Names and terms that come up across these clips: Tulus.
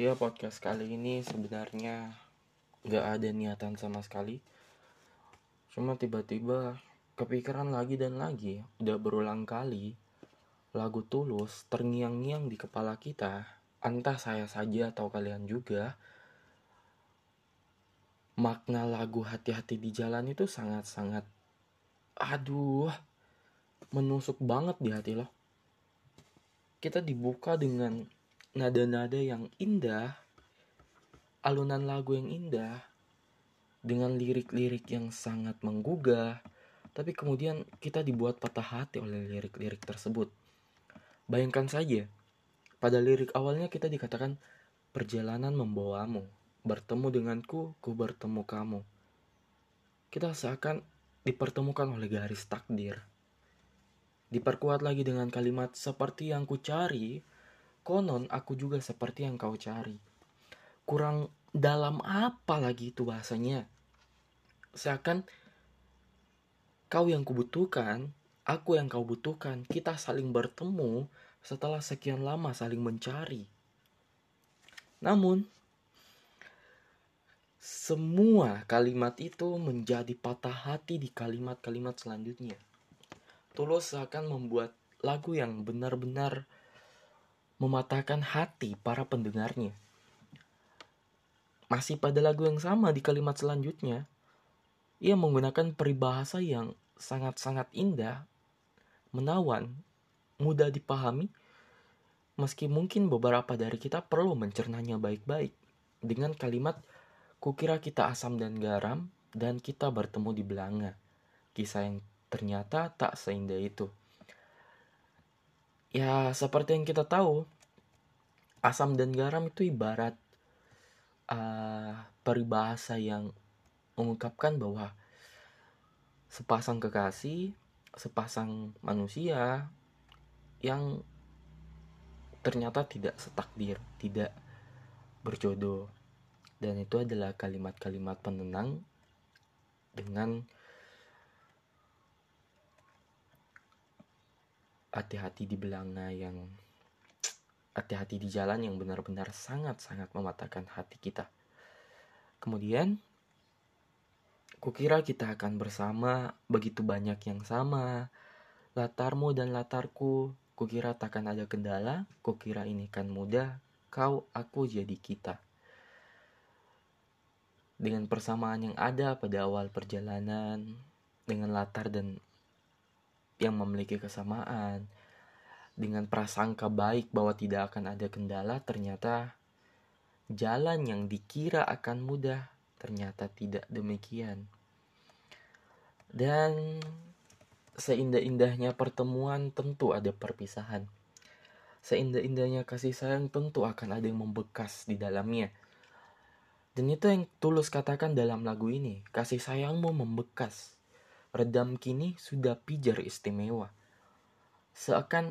Ya, podcast kali ini sebenarnya gak ada niatan sama sekali. Cuma tiba-tiba kepikiran lagi dan lagi. Udah berulang kali lagu Tulus terngiang-ngiang di kepala kita. Entah saya saja atau kalian juga. Makna lagu Hati-Hati di Jalan itu sangat-sangat menusuk banget di hati loh. Kita dibuka dengan nada-nada yang indah, alunan lagu yang indah, dengan lirik-lirik yang sangat menggugah, tapi kemudian kita dibuat patah hati oleh lirik-lirik tersebut. Bayangkan saja, pada lirik awalnya kita dikatakan, perjalanan membawamu, bertemu denganku, ku bertemu kamu. Kita seakan dipertemukan oleh garis takdir. Diperkuat lagi dengan kalimat, seperti yang ku cari, konon aku juga seperti yang kau cari. Kurang dalam apa lagi itu bahasanya? Seakan kau yang kubutuhkan, aku yang kau butuhkan. Kita saling bertemu setelah sekian lama saling mencari. Namun semua kalimat itu menjadi patah hati di kalimat-kalimat selanjutnya. Tulus akan membuat lagu yang benar-benar mematahkan hati para pendengarnya. Masih pada lagu yang sama di kalimat selanjutnya, ia menggunakan peribahasa yang sangat-sangat indah, menawan, mudah dipahami, meski mungkin beberapa dari kita perlu mencernanya baik-baik, dengan kalimat, kukira kita asam dan garam, dan kita bertemu di belanga. Kisah yang ternyata tak seindah itu. Ya, seperti yang kita tahu, asam dan garam itu ibarat peribahasa yang mengungkapkan bahwa sepasang kekasih, sepasang manusia yang ternyata tidak setakdir, tidak berjodoh. Dan itu adalah kalimat-kalimat penenang dengan hati-hati di belanga yang hati-hati di jalan yang benar-benar sangat-sangat mematahkan hati kita. Kemudian, kukira kita akan bersama, begitu banyak yang sama, latarmu dan latarku, kukira takkan ada kendala, kukira ini kan mudah, kau, aku jadi kita. Dengan persamaan yang ada pada awal perjalanan, dengan latar dan yang memiliki kesamaan, dengan prasangka baik bahwa tidak akan ada kendala, ternyata jalan yang dikira akan mudah ternyata tidak demikian. Dan seindah-indahnya pertemuan tentu ada perpisahan. Seindah-indahnya kasih sayang tentu akan ada yang membekas di dalamnya. Dan itu yang Tulus katakan dalam lagu ini, kasih sayangmu membekas, redam kini sudah pijar istimewa. Seakan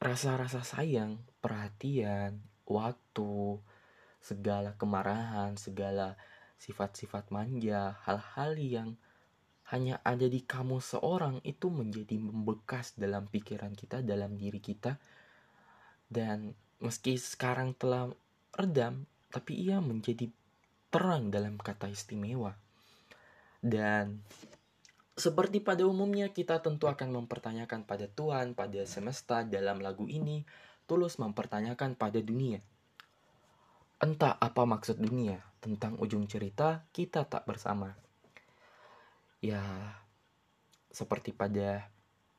rasa-rasa sayang, perhatian, waktu, segala kemarahan, segala sifat-sifat manja, hal-hal yang hanya ada di kamu seorang itu menjadi membekas dalam pikiran kita, dalam diri kita. Dan meski sekarang telah redam, tapi ia menjadi terang dalam kata istimewa. Dan seperti pada umumnya, kita tentu akan mempertanyakan pada Tuhan, pada semesta. Dalam lagu ini, Tulus mempertanyakan pada dunia. Entah apa maksud dunia, tentang ujung cerita kita tak bersama. Ya, seperti pada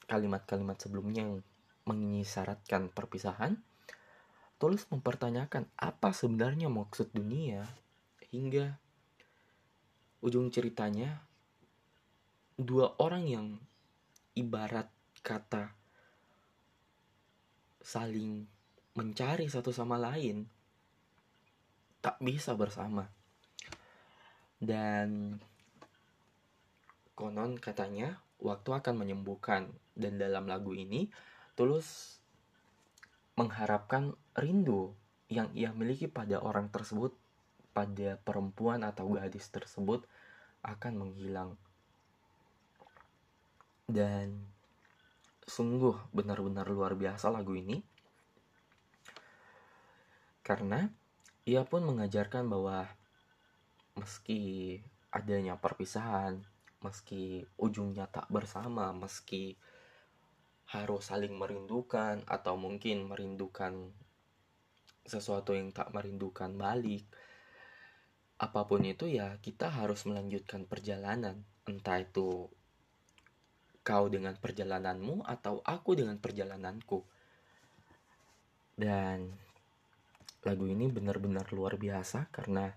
kalimat-kalimat sebelumnya yang mengisyaratkan perpisahan, Tulus mempertanyakan apa sebenarnya maksud dunia hingga ujung ceritanya, dua orang yang ibarat kata saling mencari satu sama lain, tak bisa bersama. Dan konon katanya, waktu akan menyembuhkan. Dan dalam lagu ini, Tulus mengharapkan rindu yang ia miliki pada orang tersebut, pada perempuan atau gadis tersebut akan menghilang. Dan sungguh benar-benar luar biasa lagu ini. Karena ia pun mengajarkan bahwa meski adanya perpisahan, meski ujungnya tak bersama, meski harus saling merindukan atau mungkin merindukan sesuatu yang tak merindukan balik, apapun itu ya kita harus melanjutkan perjalanan. Entah itu kau dengan perjalananmu atau aku dengan perjalananku. Dan lagu ini benar-benar luar biasa karena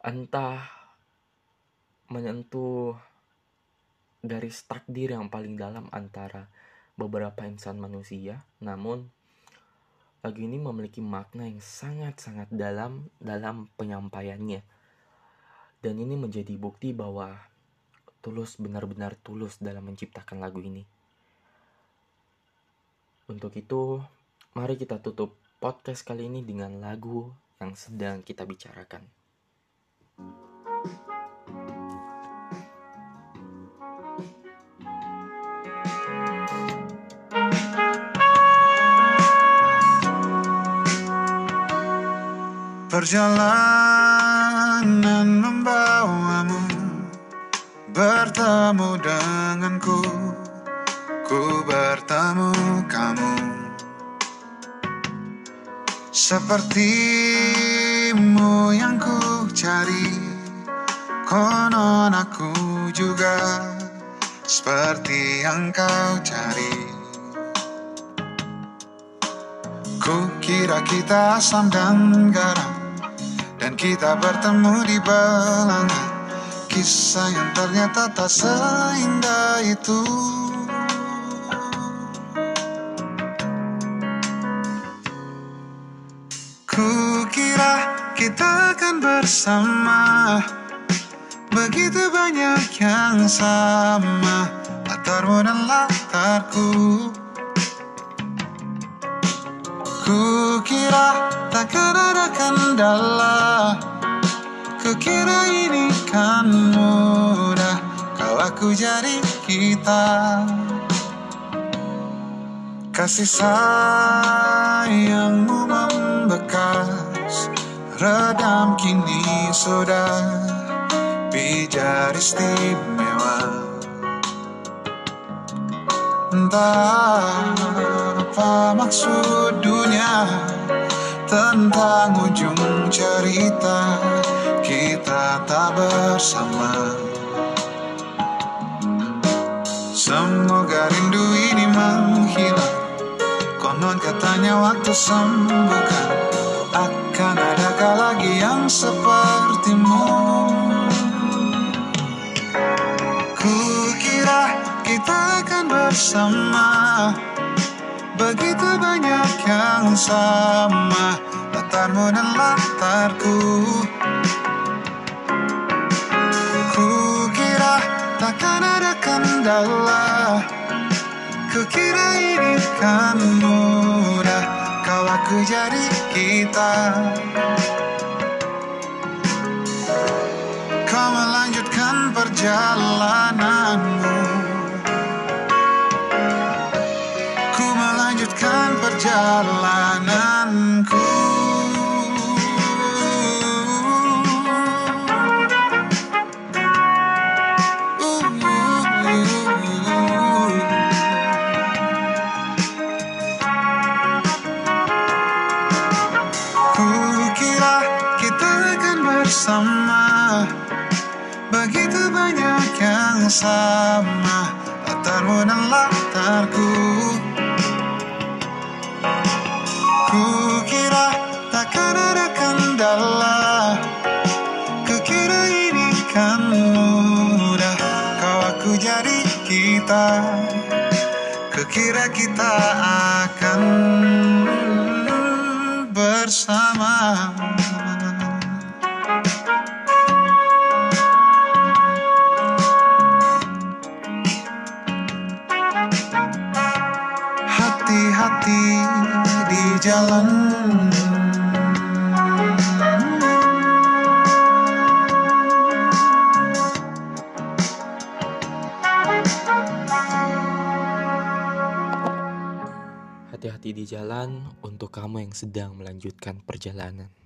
entah menyentuh garis takdir yang paling dalam antara beberapa insan manusia, namun lagu ini memiliki makna yang sangat-sangat dalam dalam penyampaiannya. Dan ini menjadi bukti bahwa Tulus benar-benar tulus dalam menciptakan lagu ini. Untuk itu, mari kita tutup podcast kali ini dengan lagu yang sedang kita bicarakan. Perjalanan membawamu bertemu denganku, ku bertemu kamu. Sepertimu yang ku cari, konon aku juga seperti yang kau cari. Ku kira kita asam dan garam, dan kita bertemu di belanga. Kisah yang ternyata tak seindah itu. Ku kira kita akan bersama, begitu banyak yang sama, latarmu dan latarku. Ku kira takkan ada kendala, ku kira ini kan mudah kalau aku jadi kita. Kasih sayangmu membekas, redam kini sudah pijar istimewa. Entah apa maksud dunia tentang ujung cerita kita tak bersama. Semoga rindu ini menghilang, konon katanya waktu sembuhkan. Akan adakah lagi yang sepertimu? Ku kira kita akan bersama, begitu banyak yang sama, latarmu dan latarku. Kukira takkan ada kendala, kukira ini kan mudah kau aku jadi kita. Kau melanjutkan perjalananmu, ku melanjutkan perjalananku. Sama, begitu banyak yang sama, latarmu dan latarku. Kukira takkan ada kendala, kukira ini kan mudah kau aku jadi kita. Kukira kita akan bersama. Hati-hati di jalan, hati-hati di di jalan untuk kamu yang sedang melanjutkan perjalanan.